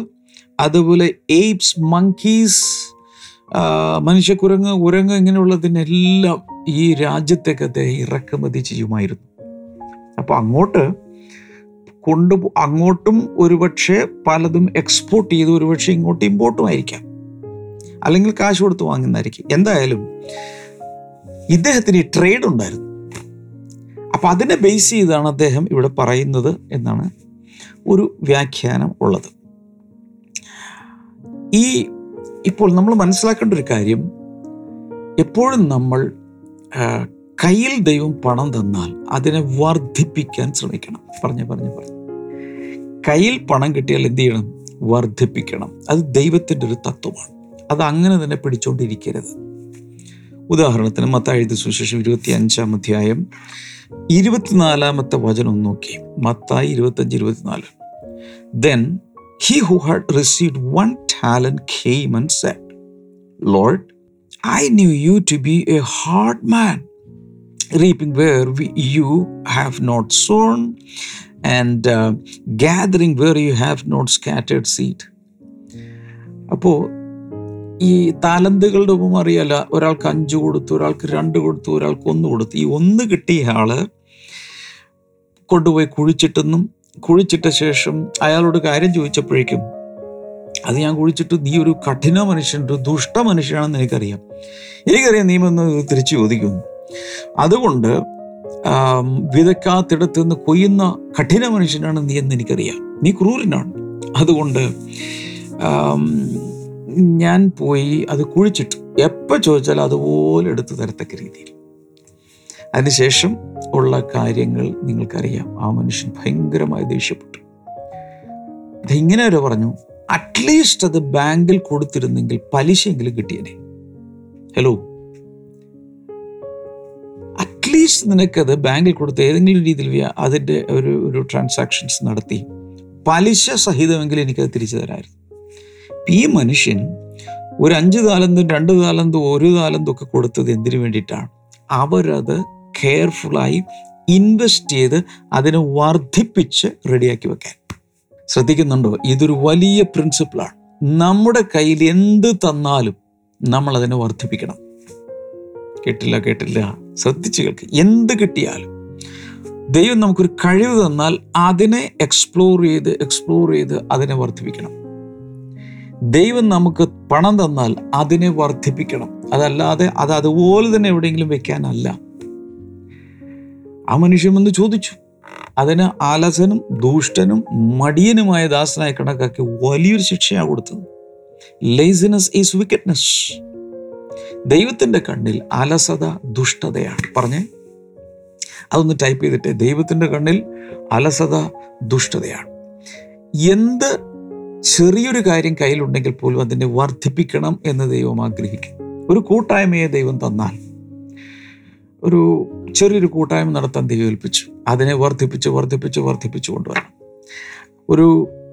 അതുപോലെ എയ്പ്സ്, മങ്കീസ്, മനുഷ്യക്കുരങ്ങ്, കുരങ്ങ്, ഇങ്ങനെയുള്ളതിനെല്ലാം ഈ രാജ്യത്തേക്ക് അദ്ദേഹം ഇറക്കുമതി ചെയ്യുമായിരുന്നു. അപ്പോൾ അങ്ങോട്ടും ഒരുപക്ഷെ പലതും എക്സ്പോർട്ട് ചെയ്ത്, ഒരുപക്ഷെ ഇങ്ങോട്ട് ഇമ്പോർട്ടും ആയിരിക്കാം, അല്ലെങ്കിൽ കാശ് കൊടുത്ത് വാങ്ങുന്നതായിരിക്കും. എന്തായാലും ഇദ്ദേഹത്തിന് ഈ ട്രേഡ് ഉണ്ടായിരുന്നു. അപ്പം അതിനെ ബേസ് ചെയ്താണ് അദ്ദേഹം ഇവിടെ പറയുന്നത് എന്നാണ് ഒരു വ്യാഖ്യാനം ഉള്ളത്. ഇപ്പോൾ നമ്മൾ മനസ്സിലാക്കേണ്ട ഒരു കാര്യം, എപ്പോഴും നമ്മൾ കയ്യിൽ ദൈവം പണം തന്നാൽ അതിനെ വർദ്ധിപ്പിക്കാൻ ശ്രമിക്കണം. പറഞ്ഞു കയ്യിൽ പണം കിട്ടിയാൽ എന്ത് ചെയ്യണം? വർദ്ധിപ്പിക്കണം. അത് ദൈവത്തിൻ്റെ ഒരു തത്വമാണ്. അത് അങ്ങനെ തന്നെ പിടിച്ചുകൊണ്ടിരിക്കരുത്. ഉദാഹരണത്തിന് മത്തായിയുടെ സുവിശേഷം 25-ാം അധ്യായം 24-ാമത്തെ വചനം നോക്കി. Mathai 25:24. Then he who had received 1 talent came and said, Lord, I knew you to be a hard man, reaping where you have not sown and gathering where you have not scattered seed. അപ്പോൾ ഈ താലന്തുകളുടെ ഉപമ അറിയാല. ഒരാൾക്ക് 5 കൊടുത്തു, ഒരാൾക്ക് 2 കൊടുത്തു, ഒരാൾക്ക് 1 കൊടുത്തു. ഈ 1 കിട്ടിയ ആള് കൊണ്ടുപോയി കുഴിച്ചിട്ട ശേഷം അയാളോട് കാര്യം ചോദിച്ചപ്പോഴേക്കും, അത് ഞാൻ കുഴിച്ചിട്ട് നീ ഒരു കഠിന മനുഷ്യൻ, ഒരു ദുഷ്ട മനുഷ്യനാണെന്ന് എനിക്കറിയാം, നീമെന്ന് തിരിച്ചു ചോദിക്കുന്നു. അതുകൊണ്ട് വിതയ്ക്കാത്തിടത്ത് നിന്ന് കൊയ്യുന്ന കഠിന മനുഷ്യനാണ് നീ എന്ന് എനിക്കറിയാം, നീ ക്രൂരനാണ്. അതുകൊണ്ട് ഞാൻ പോയി അത് കുഴിച്ചിട്ടു. എപ്പോൾ ചോദിച്ചാലും അതുപോലെ എടുത്തു തരത്തക്ക രീതിയിൽ. അതിനുശേഷം ഉള്ള കാര്യങ്ങൾ നിങ്ങൾക്കറിയാം. ആ മനുഷ്യൻ ഭയങ്കരമായി ദേഷ്യപ്പെട്ടു. അതിങ്ങനെ അവർ പറഞ്ഞു, അറ്റ്ലീസ്റ്റ് അത് ബാങ്കിൽ കൊടുത്തിരുന്നെങ്കിൽ പലിശയെങ്കിലും കിട്ടിയേനെ. ഹലോ, അറ്റ്ലീസ്റ്റ് നിനക്കത് ബാങ്കിൽ കൊടുത്ത് ഏതെങ്കിലും രീതിയിൽ അതിൻ്റെ ഒരു ട്രാൻസാക്ഷൻസ് നടത്തി പലിശ സഹിതമെങ്കിലും എനിക്കത് തിരിച്ചു തരാമായിരുന്നു. ഈ മനുഷ്യൻ ഒരു 5 താലന്തും 2 താലന്തും 1 താലന്തും ഒക്കെ കൊടുത്തത് എന്തിനു വേണ്ടിയിട്ടാണ്? അവരത് കെയർഫുള്ളായി ഇൻവെസ്റ്റ് ചെയ്ത് അതിനെ വർദ്ധിപ്പിച്ച് റെഡിയാക്കി വെക്കാൻ ശ്രദ്ധിക്കുന്നുണ്ടോ? ഇതൊരു വലിയ പ്രിൻസിപ്പിളാണ്. നമ്മുടെ കയ്യിൽ എന്ത് തന്നാലും നമ്മളതിനെ വർദ്ധിപ്പിക്കണം. കേട്ടില്ല, ശ്രദ്ധിച്ചു കേൾക്ക്. എന്ത് കിട്ടിയാലും ദൈവം നമുക്കൊരു കഴിവ് തന്നാൽ അതിനെ എക്സ്പ്ലോർ ചെയ്ത് അതിനെ വർദ്ധിപ്പിക്കണം. ദൈവം നമുക്ക് പണം തന്നാൽ അതിനെ വർദ്ധിപ്പിക്കണം. അതല്ലാതെ അത് അതുപോലെ തന്നെ എവിടെയെങ്കിലും വെക്കാനല്ല. ആ മനുഷ്യൻ വന്ന് ചോദിച്ചു. അതിന് ആലസനും ദുഷ്ടനും മടിയനുമായ ദാസനായി കണക്കാക്കി വലിയൊരു ശിക്ഷയാണ് കൊടുത്തത്. Laziness is wickedness. ദൈവത്തിൻ്റെ കണ്ണിൽ അലസത ദുഷ്ടതയാണ്. പറഞ്ഞേ, അതൊന്ന് ടൈപ്പ് ചെയ്തിട്ട്, ദൈവത്തിൻ്റെ കണ്ണിൽ അലസത ദുഷ്ടതയാണ്. എന്ത് ചെറിയൊരു കാര്യം കയ്യിലുണ്ടെങ്കിൽ പോലും അതിനെ വർദ്ധിപ്പിക്കണം എന്ന് ദൈവം ആഗ്രഹിക്കും. ഒരു കൂട്ടായ്മയെ ദൈവം തന്നാൽ, ഒരു ചെറിയൊരു കൂട്ടായ്മ നടത്താൻ ദൈവം ഏൽപ്പിച്ചു, അതിനെ വർദ്ധിപ്പിച്ച് കൊണ്ടുവരണം.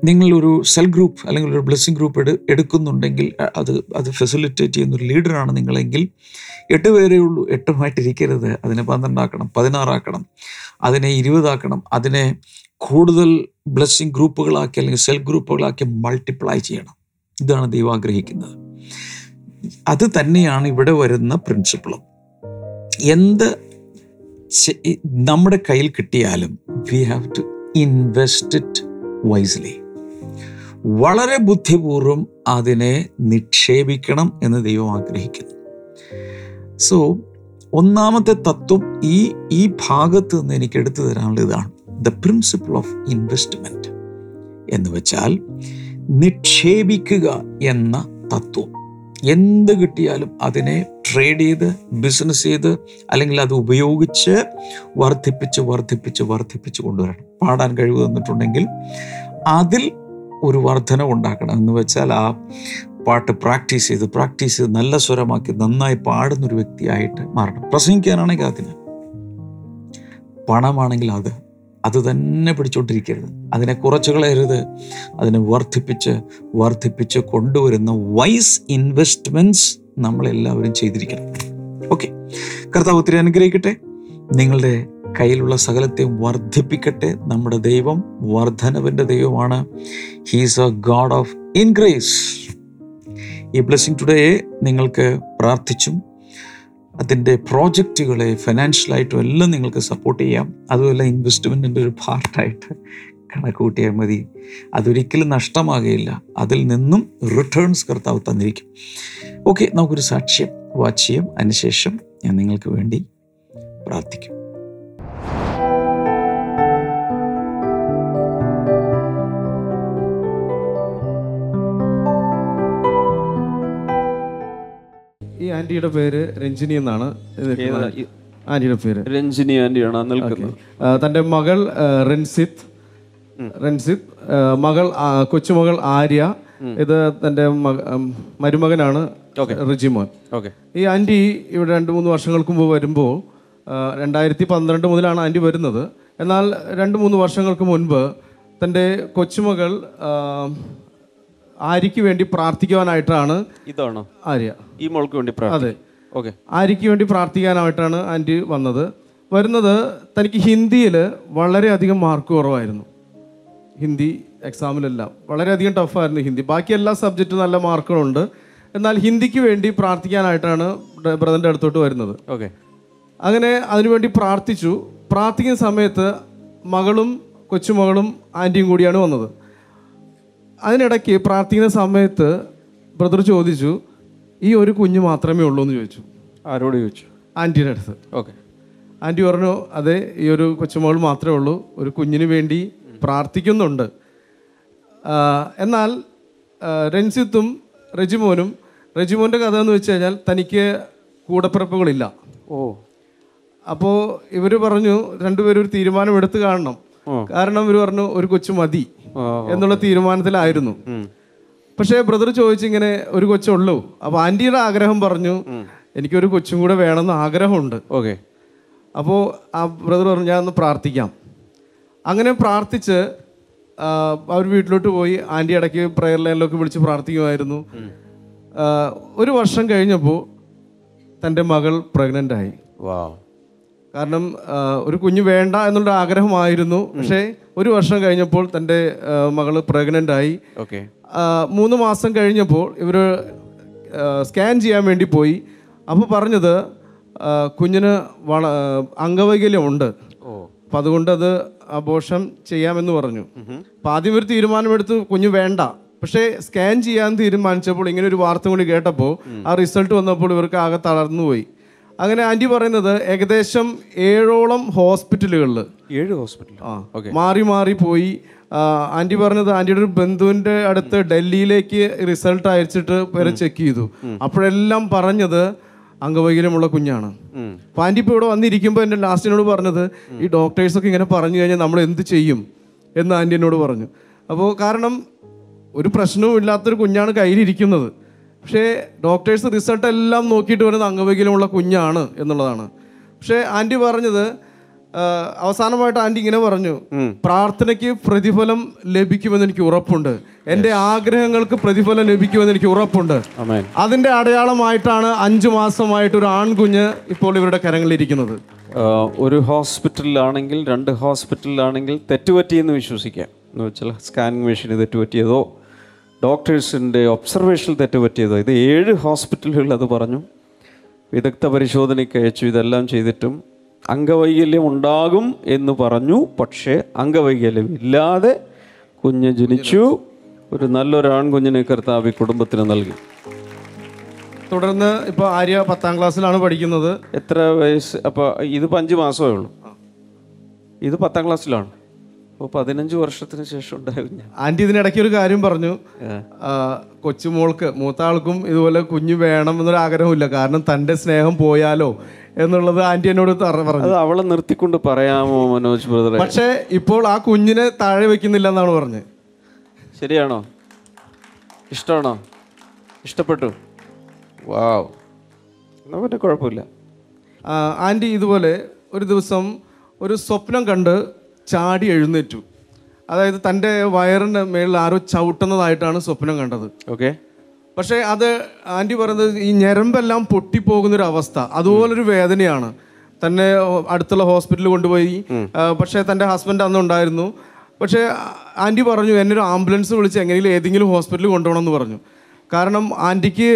നിങ്ങളൊരു സെൽ ഗ്രൂപ്പ് അല്ലെങ്കിൽ ഒരു ബ്ലെസ്സിങ് ഗ്രൂപ്പ് എടുക്കുന്നുണ്ടെങ്കിൽ അത് ഫെസിലിറ്റേറ്റ് ചെയ്യുന്നൊരു ലീഡറാണ് നിങ്ങളെങ്കിൽ 8 പേരേ ഉള്ളൂ, 8 ആയിട്ടിരിക്കരുത്. അതിനെ 12 ആക്കണം, 16 ആക്കണം, അതിനെ 20 ആക്കണം. അതിനെ കൂടുതൽ ബ്ലെസ്സിങ് ഗ്രൂപ്പുകളാക്കി അല്ലെങ്കിൽ സെൽ ഗ്രൂപ്പുകളാക്കി മൾട്ടിപ്ലൈ ചെയ്യണം. ഇതാണ് ദൈവം ആഗ്രഹിക്കുന്നത്. അത് തന്നെയാണ് ഇവിടെ വരുന്ന പ്രിൻസിപ്പിളും. എന്ത് നമ്മുടെ കയ്യിൽ കിട്ടിയാലും we have to invest it wisely. വളരെ ബുദ്ധിപൂർവ്വം അതിനെ നിക്ഷേപിക്കണം എന്ന് ദൈവം ആഗ്രഹിക്കുന്നു. സോ ഒന്നാമത്തെ തത്വം ഈ ഭാഗത്ത് നിന്ന് എനിക്ക് എടുത്തു തരാനുള്ള ഇതാണ്, ദ പ്രിൻസിപ്പിൾ ഓഫ് ഇൻവെസ്റ്റ്മെൻറ്റ് എന്ന് വെച്ചാൽ നിക്ഷേപിക്കുക എന്ന തത്വം. എന്ത് കിട്ടിയാലും അതിനെ ട്രേഡ് ചെയ്ത് ബിസിനസ് ചെയ്ത് അല്ലെങ്കിൽ അത് ഉപയോഗിച്ച് വർദ്ധിപ്പിച്ച് കൊണ്ടുവരണം. പാടാൻ കഴിവ് തന്നിട്ടുണ്ടെങ്കിൽ അതിൽ ഒരു വർധനവ് ഉണ്ടാക്കണം എന്ന് വെച്ചാൽ ആ പാട്ട് പ്രാക്ടീസ് ചെയ്ത് നല്ല സ്വരമാക്കി നന്നായി പാടുന്നൊരു വ്യക്തിയായിട്ട് മാറണം. പ്രസംഗിക്കാനാണെങ്കിൽ അതിന്, പണമാണെങ്കിൽ അത് തന്നെ പിടിച്ചോണ്ടിരിക്കരുത്, അതിനെ കുറച്ച് കളയരുത്. അതിനെ വർദ്ധിപ്പിച്ച് കൊണ്ടുവരുന്ന വൈസ് ഇൻവെസ്റ്റ്മെൻറ്റ്സ് നമ്മളെല്ലാവരും ചെയ്തിരിക്കണം. ഓക്കെ, കർത്താവ് ഒത്തിരി അനുഗ്രഹിക്കട്ടെ. നിങ്ങളുടെ കയ്യിലുള്ള സകലത്തെയും വർദ്ധിപ്പിക്കട്ടെ. നമ്മുടെ ദൈവം വർദ്ധനവിൻ്റെ ദൈവമാണ്. He's a God of increase. ഈ ബ്ലെസ്സിങ് ടുഡേയെ നിങ്ങൾക്ക് പ്രാർത്ഥിച്ചും അതിൻ്റെ പ്രോജക്റ്റുകളെ ഫിനാൻഷ്യലായിട്ടും എല്ലാം നിങ്ങൾക്ക് സപ്പോർട്ട് ചെയ്യാം. അതുമല്ല, ഇൻവെസ്റ്റ്മെൻറ്റിൻ്റെ ഒരു പാർട്ടായിട്ട് കണക്ക് കൂട്ടിയാൽ മതി. അതൊരിക്കലും നഷ്ടമാകുകയില്ല. അതിൽ നിന്നും റിട്ടേൺസ് കർത്താവ് തന്നിരിക്കും. ഓക്കെ, നമുക്കൊരു സാക്ഷ്യം വാച്ച് ചെയ്യാം. അതിനുശേഷം ഞാൻ നിങ്ങൾക്ക് വേണ്ടി പ്രാർത്ഥിക്കും. ഈ ആൻറ്റിയുടെ പേര് രഞ്ജിനി എന്നാണ്. ആൻറ്റിയുടെ പേര് രഞ്ജിനി ആൻറ്റിയാണ് നിൽക്കുന്നത്. തൻ്റെ മകൾ റൺസിത്ത്, മകൾ കൊച്ചുമകൾ ആര്യ, ഇത് തൻ്റെ മരുമകനാണ് റിജിമോൻ. ഈ ആൻറ്റി ഇവിടെ 2-3 വർഷങ്ങൾക്ക് മുമ്പ് വരുമ്പോൾ 2012 മുതലാണ് ആൻറ്റി വരുന്നത്. എന്നാൽ 2-3 വർഷങ്ങൾക്ക് മുൻപ് തൻ്റെ കൊച്ചുമകൾ ആര്യക്ക് വേണ്ടി പ്രാർത്ഥിക്കുവാനായിട്ടാണ് ആര്യക്ക് വേണ്ടി പ്രാർത്ഥിക്കാനായിട്ടാണ് ആൻറ്റി വരുന്നത്. തനിക്ക് ഹിന്ദിയിൽ വളരെയധികം മാർക്ക് കുറവായിരുന്നു. ഹിന്ദി എക്സാമിലെല്ലാം വളരെയധികം ടഫായിരുന്നു ഹിന്ദി. ബാക്കി എല്ലാ സബ്ജക്റ്റും നല്ല മാർക്കുകളുണ്ട്. എന്നാൽ ഹിന്ദിക്ക് വേണ്ടി പ്രാർത്ഥിക്കാനായിട്ടാണ് ബ്രദറിൻ്റെ അടുത്തോട്ട് വരുന്നത്. ഓക്കെ, അങ്ങനെ അതിനുവേണ്ടി പ്രാർത്ഥിക്കുന്ന സമയത്ത് മകളും കൊച്ചുമകളും ആൻറ്റിയും കൂടിയാണ് വന്നത്. അതിനിടയ്ക്ക് പ്രാർത്ഥിക്കുന്ന സമയത്ത് ബ്രദർ ചോദിച്ചു, ഈ ഒരു കുഞ്ഞ് മാത്രമേ ഉള്ളൂ എന്ന് ചോദിച്ചു. ആരോട് ചോദിച്ചു? ആൻറ്റിയുടെ അടുത്ത്. ഓക്കെ, ആൻറ്റി പറഞ്ഞു, അതെ, ഈ ഒരു കൊച്ചുമകൾ മാത്രമേ ഉള്ളൂ, ഒരു കുഞ്ഞിന് വേണ്ടി പ്രാർത്ഥിക്കുന്നുണ്ട്. എന്നാൽ രഞ്ജിത്തും റെജിമോനും, റെജിമോൻ്റെ കഥ എന്ന് വെച്ച് കഴിഞ്ഞാൽ തനിക്ക് കൂടപ്പിറപ്പുകളില്ല. ഓ, അപ്പോൾ ഇവർ പറഞ്ഞു രണ്ടുപേരും ഒരു തീരുമാനം എടുത്തു കാണണം, കാരണം ഇവർ പറഞ്ഞു ഒരു കൊച്ചു മതി എന്നുള്ള തീരുമാനത്തിലായിരുന്നു. പക്ഷേ ബ്രദർ ചോദിച്ചിങ്ങനെ ഒരു കൊച്ചുള്ളൂ, അപ്പോൾ ആൻറ്റിയുടെ ആഗ്രഹം പറഞ്ഞു എനിക്കൊരു കൊച്ചും കൂടെ വേണമെന്ന് ആഗ്രഹമുണ്ട്. ഓക്കെ, അപ്പോൾ ആ ബ്രദർ പറഞ്ഞു ഞാൻ ഒന്ന് പ്രാർത്ഥിക്കാം. അങ്ങനെ പ്രാർത്ഥിച്ച് അവർ വീട്ടിലോട്ട് പോയി. ആൻറ്റി ഇടയ്ക്ക് പ്രെയർ ലൈനിലൊക്കെ വിളിച്ച് പ്രാർത്ഥിക്കുമായിരുന്നു. ഒരു വർഷം കഴിഞ്ഞപ്പോൾ തൻ്റെ മകൾ പ്രഗ്നൻ്റ് ആയി. കാരണം ഒരു കുഞ്ഞ് വേണ്ട എന്നുള്ള ആഗ്രഹമായിരുന്നു. പക്ഷേ ഒരു വർഷം കഴിഞ്ഞപ്പോൾ തൻ്റെ മകൾ പ്രഗ്നൻ്റ് ആയി. ഓക്കെ, 3 മാസം കഴിഞ്ഞപ്പോൾ ഇവർ സ്കാൻ ചെയ്യാൻ വേണ്ടി പോയി. അപ്പോൾ പറഞ്ഞത് കുഞ്ഞിന് അംഗവൈകല്യമുണ്ട്, അപ്പം അതുകൊണ്ട് അത് അബോർഷൻ ചെയ്യാമെന്ന് പറഞ്ഞു. അപ്പം ആദ്യം ഒരു തീരുമാനമെടുത്ത് കുഞ്ഞ് വേണ്ട, പക്ഷേ സ്കാൻ ചെയ്യാൻ തീരുമാനിച്ചപ്പോൾ ഇങ്ങനെ ഒരു വാർത്ത കൂടി കേട്ടപ്പോൾ ആ റിസൾട്ട് വന്നപ്പോൾ ഇവർക്ക് ആകെ തളർന്നു പോയി. അങ്ങനെ ആൻറ്റി പറയുന്നത് ഏകദേശം 7ഓളം ഹോസ്പിറ്റലുകളിൽ മാറി മാറി പോയി. ആൻറ്റി പറഞ്ഞത് ആൻറ്റിയുടെ ഒരു ബന്ധുവിൻ്റെ അടുത്ത് ഡൽഹിയിലേക്ക് റിസൾട്ട് അയച്ചിട്ട് പേരെ ചെക്ക് ചെയ്തു. അപ്പോഴെല്ലാം പറഞ്ഞത് അംഗവൈകല്യമുള്ള കുഞ്ഞാണ്. അപ്പം ആൻറ്റി ഇപ്പോൾ ഇവിടെ വന്നിരിക്കുമ്പോൾ എൻ്റെ ലാസ്റ്റിനോട് പറഞ്ഞത് ഈ ഡോക്ടേഴ്സൊക്കെ ഇങ്ങനെ പറഞ്ഞു കഴിഞ്ഞാൽ നമ്മൾ എന്ത് ചെയ്യും എന്ന് ആൻറ്റി എന്നോട് പറഞ്ഞു. അപ്പോൾ കാരണം ഒരു പ്രശ്നവും ഇല്ലാത്തൊരു കുഞ്ഞാണ് കയ്യിലിരിക്കുന്നത്, പക്ഷേ ഡോക്ടേഴ്സ് റിസൾട്ട് എല്ലാം നോക്കിയിട്ട് വരുന്നത് അംഗവൈകല്യമുള്ള കുഞ്ഞാണ് എന്നുള്ളതാണ്. പക്ഷേ ആൻറ്റി പറഞ്ഞത് അവസാനമായിട്ട് ആൻറ്റി ഇങ്ങനെ പറഞ്ഞു, പ്രാർത്ഥനയ്ക്ക് പ്രതിഫലം ലഭിക്കുമെന്ന് എനിക്ക് ഉറപ്പുണ്ട്, എൻ്റെ ആഗ്രഹങ്ങൾക്ക് പ്രതിഫലം ലഭിക്കുമെന്ന് എനിക്ക് ഉറപ്പുണ്ട്. അതിൻ്റെ അടയാളമായിട്ടാണ് 5 മാസമായിട്ട് ഒരു ആൺകുഞ്ഞ് ഇപ്പോൾ ഇവരുടെ കരങ്ങളിലിരിക്കുന്നത്. ഒരു ഹോസ്പിറ്റലിലാണെങ്കിൽ 2 ഹോസ്പിറ്റലിലാണെങ്കിൽ തെറ്റുപറ്റിയെന്ന് വിശ്വസിക്കാം. എന്ന് വെച്ചാൽ സ്കാനിങ് മെഷീന് തെറ്റുപറ്റിയതോ ഡോക്ടേഴ്സിൻ്റെ ഒബ്സർവേഷനിൽ തെറ്റുപറ്റിയതോ. ഇത് 7 ഹോസ്പിറ്റലുകളിൽ അത് പറഞ്ഞു. വിദഗ്ധ പരിശോധനയ്ക്ക് അയച്ചു. ഇതെല്ലാം ചെയ്തിട്ടും അംഗവൈകല്യം ഉണ്ടാകും എന്ന് പറഞ്ഞു. പക്ഷേ അംഗവൈകല്യം ഇല്ലാതെ കുഞ്ഞ് ജനിച്ചു. ഒരു നല്ലൊരു ആൺകുഞ്ഞിനെ കർത്താവ് കുടുംബത്തിന് നൽകി. തുടർന്ന് ഇപ്പോൾ ആര്യ 10ാം ക്ലാസ്സിലാണ് പഠിക്കുന്നത്. എത്ര വയസ്സ്? അപ്പോൾ ഇതിപ്പോൾ 5 മാസമേ ഉള്ളൂ. ഇത് 10ാം ക്ലാസ്സിലാണ്. അപ്പോൾ 15 വർഷത്തിന് ശേഷം ഉണ്ടായിരുന്നു. ആൻറ്റി ഇതിനിടയ്ക്ക് ഒരു കാര്യം പറഞ്ഞു, കൊച്ചുമോൾക്ക് മൂത്താൾക്കും ഇതുപോലെ കുഞ്ഞ് വേണം എന്നൊരു ആഗ്രഹമില്ല, കാരണം തൻ്റെ സ്നേഹം പോയാലോ എന്നുള്ളത് ആൻറ്റി എന്നോട് പറഞ്ഞു. അവളെ നിർത്തിക്കൊണ്ട് പറയാമോ മനോജ് ബ്രദറെ? പക്ഷേ ഇപ്പോൾ ആ കുഞ്ഞിനെ താഴെ വെക്കുന്നില്ല എന്നാണ് പറഞ്ഞത്. ശരിയാണോ? ഇഷ്ടമാണോ? ഇഷ്ടപ്പെട്ടു? വാവ്, എന്നാ പിന്നെ കുഴപ്പമില്ല. ആൻറ്റി ഇതുപോലെ ഒരു ദിവസം ഒരു സ്വപ്നം കണ്ട് ചാടി എഴുന്നേറ്റു. അതായത് തൻ്റെ വയറിൻ്റെ മേളിൽ ആരോ ചവിട്ടുന്നതായിട്ടാണ് സ്വപ്നം കണ്ടത്. ഓക്കെ, പക്ഷേ അത് ആൻറ്റി പറയുന്നത് ഈ ഞരമ്പെല്ലാം പൊട്ടിപ്പോകുന്നൊരവസ്ഥ, അതുപോലൊരു വേദനയാണ്. തന്നെ അടുത്തുള്ള ഹോസ്പിറ്റലിൽ കൊണ്ടുപോയി. പക്ഷേ തൻ്റെ ഹസ്ബൻഡ് അന്നുണ്ടായിരുന്നു. പക്ഷേ ആൻറ്റി പറഞ്ഞു എന്നൊരു ആംബുലൻസ് വിളിച്ച് എങ്ങനെയും ഏതെങ്കിലും ഹോസ്പിറ്റലിൽ കൊണ്ടുപോകണമെന്ന് പറഞ്ഞു. കാരണം ആൻറ്റിക്ക്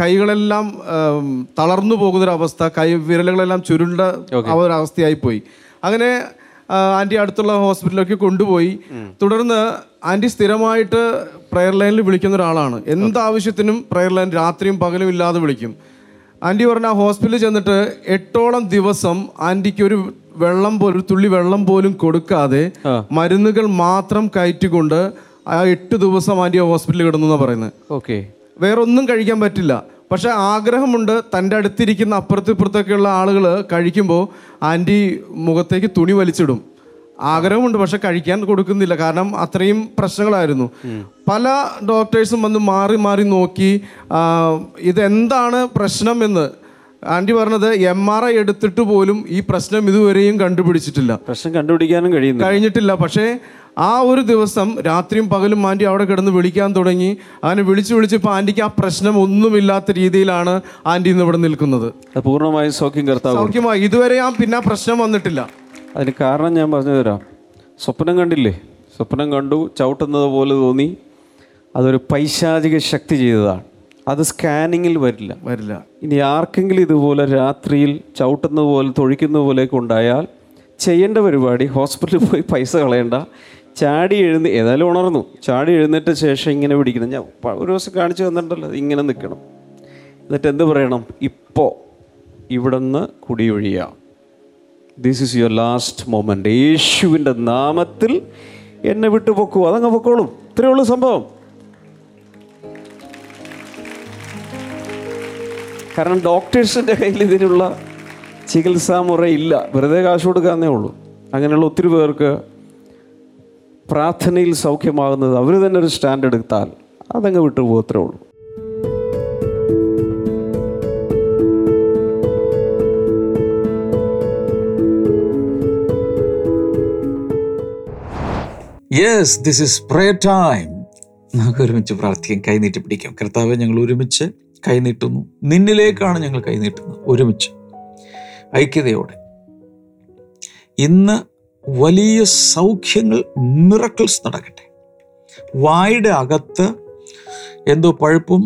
കൈകളെല്ലാം തളർന്നു പോകുന്നൊരവസ്ഥ, വിരലുകളെല്ലാം ചുരുണ്ട ഒരവസ്ഥയായിപ്പോയി. അങ്ങനെ ആൻറ്റി അടുത്തുള്ള ഹോസ്പിറ്റലിലേക്ക് കൊണ്ടുപോയി. തുടർന്ന് ആൻറ്റി സ്ഥിരമായിട്ട് പ്രെയർ ലൈനിൽ വിളിക്കുന്ന ഒരാളാണ്. എന്താവശ്യത്തിനും പ്രെയർ ലൈൻ രാത്രിയും പകലും ഇല്ലാതെ വിളിക്കും. ആൻറ്റി പറഞ്ഞ ആ ഹോസ്പിറ്റലിൽ ചെന്നിട്ട് 8ഓളം ദിവസം ആൻറ്റിക്ക് ഒരു വെള്ളം പോലും, ഒരു തുള്ളി വെള്ളം പോലും കൊടുക്കാതെ മരുന്നുകൾ മാത്രം കയറ്റിക്കൊണ്ട് ആ 8 ദിവസം ആൻറ്റി ആ ഹോസ്പിറ്റലിൽ കിടന്നു എന്നാണ് പറയുന്നത്. ഓക്കെ, വേറൊന്നും കഴിക്കാൻ പറ്റില്ല. പക്ഷേ ആഗ്രഹമുണ്ട്, തൻ്റെ അടുത്തിരിക്കുന്ന അപ്പുറത്തും ഇപ്പുറത്തൊക്കെയുള്ള ആളുകൾ കഴിക്കുമ്പോൾ ആൻറ്റി മുഖത്തേക്ക് തുണി വലിച്ചിടും. ആഗ്രഹമുണ്ട്, പക്ഷെ കഴിക്കാൻ കൊടുക്കുന്നില്ല, കാരണം അത്രയും പ്രശ്നങ്ങളായിരുന്നു. പല ഡോക്ടേഴ്സും വന്ന് മാറി മാറി നോക്കി ഇതെന്താണ് പ്രശ്നം എന്ന്. ആൻറ്റി പറഞ്ഞത് MRI എടുത്തിട്ട് പോലും ഈ പ്രശ്നം ഇതുവരെയും കണ്ടുപിടിച്ചിട്ടില്ല. പ്രശ്നം കണ്ടുപിടിക്കാനും കഴിഞ്ഞിട്ടില്ല. പക്ഷേ ആ ഒരു ദിവസം രാത്രിയും പകലും ആൻറ്റി അവിടെ കിടന്ന് വിളിക്കാൻ തുടങ്ങി. അങ്ങനെ വിളിച്ച് ഇപ്പോൾ ആൻറ്റിക്ക് ആ പ്രശ്നം ഒന്നുമില്ലാത്ത രീതിയിലാണ് ആൻറ്റി ഇന്ന് ഇവിടെ നിൽക്കുന്നത്. പൂർണ്ണമായും സൗഖ്യമായി. ഇതുവരെ ആ പിന്നെ പ്രശ്നം വന്നിട്ടില്ല. അതിന് കാരണം ഞാൻ പറഞ്ഞു തരാം. സ്വപ്നം കണ്ടില്ലേ? സ്വപ്നം കണ്ടു, ചവിട്ടുന്നത് പോലെ തോന്നി. അതൊരു പൈശാചിക ശക്തി ചെയ്തതാണ്. അത് സ്കാനിങ്ങിൽ വരില്ല. ഇനി ആർക്കെങ്കിലും ഇതുപോലെ രാത്രിയിൽ ചവിട്ടുന്നത് പോലെ, തൊഴിക്കുന്നത് പോലെയൊക്കെ ഉണ്ടായാൽ ചെയ്യേണ്ട പരിപാടി, ഹോസ്പിറ്റലിൽ പോയി പൈസ കളയണ്ട, ചാടി എഴുന്ന ഏതായാലും ഉണർന്നു, ചാടി എഴുന്നേറ്റ ശേഷം ഇങ്ങനെ പിടിക്കണം. ഞാൻ ഒരു ദിവസം കാണിച്ചു തന്നിട്ടുണ്ടല്ലോ, ഇങ്ങനെ നിൽക്കണം. എന്നിട്ട് എന്ത് പറയണം? ഇപ്പോൾ ഇവിടെ നിന്ന് കുടിയൊഴിയാം. This is your last moment. യേശുവിൻ്റെ നാമത്തിൽ എന്നെ വിട്ടു പൊക്കൂ. അതങ്ങ് പൊക്കോളും. ഇത്രയേ ഉള്ളൂ സംഭവം. കാരണം ഡോക്ടേഴ്സിൻ്റെ കയ്യിൽ ഇതിനുള്ള ചികിത്സാ മുറയില്ല, വെറുതെ കാശ് കൊടുക്കാന്നേ ഉള്ളൂ. അങ്ങനെയുള്ള ഒത്തിരി പേർക്ക് പ്രാർത്ഥനയിൽ സൗഖ്യമാകുന്നത് അവർ തന്നെ ഒരു സ്റ്റാൻഡ് എടുത്താൽ അതങ്ങ് വിട്ടുപോകത്രേ ഉള്ളൂ. Yes, this is prayer time. നമുക്ക് ഒരുമിച്ച് പ്രാർത്ഥിക്കാം, കൈനീട്ടി പിടിക്കാം. കർത്താവെ, ഞങ്ങൾ ഒരുമിച്ച് കൈനീട്ടുന്നു, നിന്നിലേക്കാണ് ഞങ്ങൾ കൈനീട്ടുന്നത്, ഒരുമിച്ച് ഐക്യതയോടെ. ഇന്ന് വലിയ സൗഖ്യങ്ങൾ, മിറക്കിൾസ് നടക്കട്ടെ. വായുടെ അകത്ത് എന്തോ പഴുപ്പും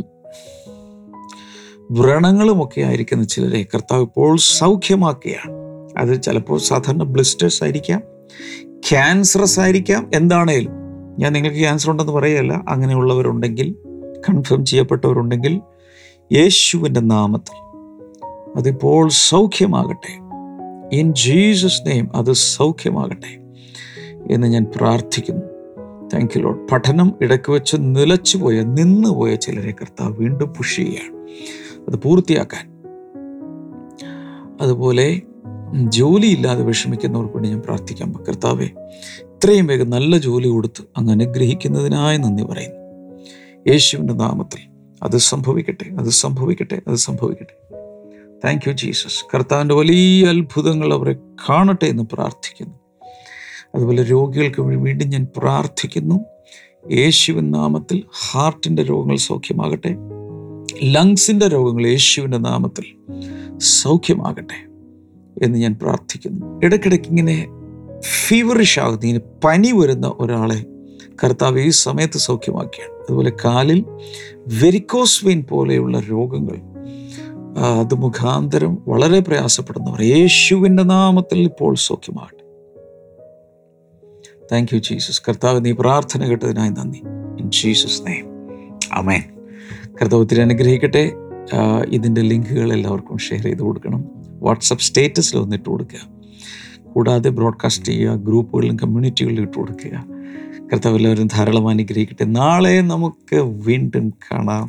വ്രണങ്ങളുമൊക്കെ ആയിരിക്കുന്ന ചിലരെ കർത്താവ് ഇപ്പോൾ സൗഖ്യമാക്കുകയാണ്. അത് ചിലപ്പോൾ സാധാരണ ബ്ലിസ്റ്റേഴ്സ് ആയിരിക്കാം, ക്യാൻസറസ് ആയിരിക്കാം, എന്താണേലും. ഞാൻ നിങ്ങൾക്ക് ക്യാൻസർ ഉണ്ടെന്ന് പറയുകയല്ല, അങ്ങനെയുള്ളവരുണ്ടെങ്കിൽ, കൺഫേം ചെയ്യപ്പെട്ടവരുണ്ടെങ്കിൽ യേശുവിൻ്റെ നാമത്തിൽ അതിപ്പോൾ സൗഖ്യമാകട്ടെ. ഇൻ ജീസസ് നെയിം അത് സൗഖ്യമാകട്ടെ എന്ന് ഞാൻ പ്രാർത്ഥിക്കുന്നു. Thank you Lord. പഠനം ഇടയ്ക്ക് വെച്ച് നിലച്ചുപോയ, നിന്നുപോയ ചിലരെ കർത്താവ് വീണ്ടും പുഷ് ചെയ്യുകയാണ് അത് പൂർത്തിയാക്കാൻ. അതുപോലെ ജോലിയില്ലാതെ വിഷമിക്കുന്നവർക്ക് വേണ്ടി ഞാൻ പ്രാർത്ഥിക്കാം. കർത്താവേ, ഇത്രയും വേഗം നല്ല ജോലി കൊടുത്ത് അങ്ങ് അനുഗ്രഹിക്കുന്നതിനായി നന്ദി പറയുന്നു. യേശുവിൻ്റെ നാമത്തിൽ അത് സംഭവിക്കട്ടെ, അത് സംഭവിക്കട്ടെ, അത് സംഭവിക്കട്ടെ. Thank you Jesus. കർത്താവിൻ്റെ വലിയ അത്ഭുതങ്ങൾ അവരെ കാണട്ടെ എന്ന് പ്രാർത്ഥിക്കുന്നു. അതുപോലെ രോഗികൾക്ക് വീണ്ടും ഞാൻ പ്രാർത്ഥിക്കുന്നു. യേശുവിൻ നാമത്തിൽ ഹാർട്ടിൻ്റെ രോഗങ്ങൾ സൗഖ്യമാകട്ടെ, ലങ്സിൻ്റെ രോഗങ്ങൾ യേശുവിൻ്റെ നാമത്തിൽ സൗഖ്യമാകട്ടെ എന്ന് ഞാൻ പ്രാർത്ഥിക്കുന്നു. ഇടയ്ക്കിടയ്ക്ക് ഇങ്ങനെ ഫീവറിഷ് ആകുന്ന, ഇങ്ങനെ പനി വരുന്ന ഒരാളെ കർത്താവ് ഈ സമയത്ത് സൗഖ്യമാക്കിയാണ്. അതുപോലെ കാലിൽ വെരിക്കോസ് വെയിൻ പോലെയുള്ള രോഗങ്ങൾ, അത് മുഖാന്തരം വളരെ പ്രയാസപ്പെടുന്നവർ യേശുവിൻ്റെ നാമത്തിൽ ഇപ്പോൾ സൗഖ്യമാകട്ടെ. Thank you Jesus. കർത്താവ്, നീ പ്രാർത്ഥന കേട്ടതിനായി നന്ദി. ഇൻ ജീസസ് നെയിം ആമേൻ. കർത്താവ് ഒത്തിരി അനുഗ്രഹിക്കട്ടെ. ഇതിൻ്റെ ലിങ്കുകൾ എല്ലാവർക്കും ഷെയർ ചെയ്ത് കൊടുക്കണം. വാട്സപ്പ് സ്റ്റേറ്റസിൽ ഒന്നിട്ട് കൊടുക്കുക. കൂടാതെ ബ്രോഡ്കാസ്റ്റ് ചെയ്യുക, ഗ്രൂപ്പുകളിലും കമ്മ്യൂണിറ്റികളിലും ഇട്ട് കൊടുക്കുക. കർത്താവ് എല്ലാവരും ധാരാളം അനുഗ്രഹിക്കട്ടെ. നാളെ നമുക്ക് വീണ്ടും കാണാം.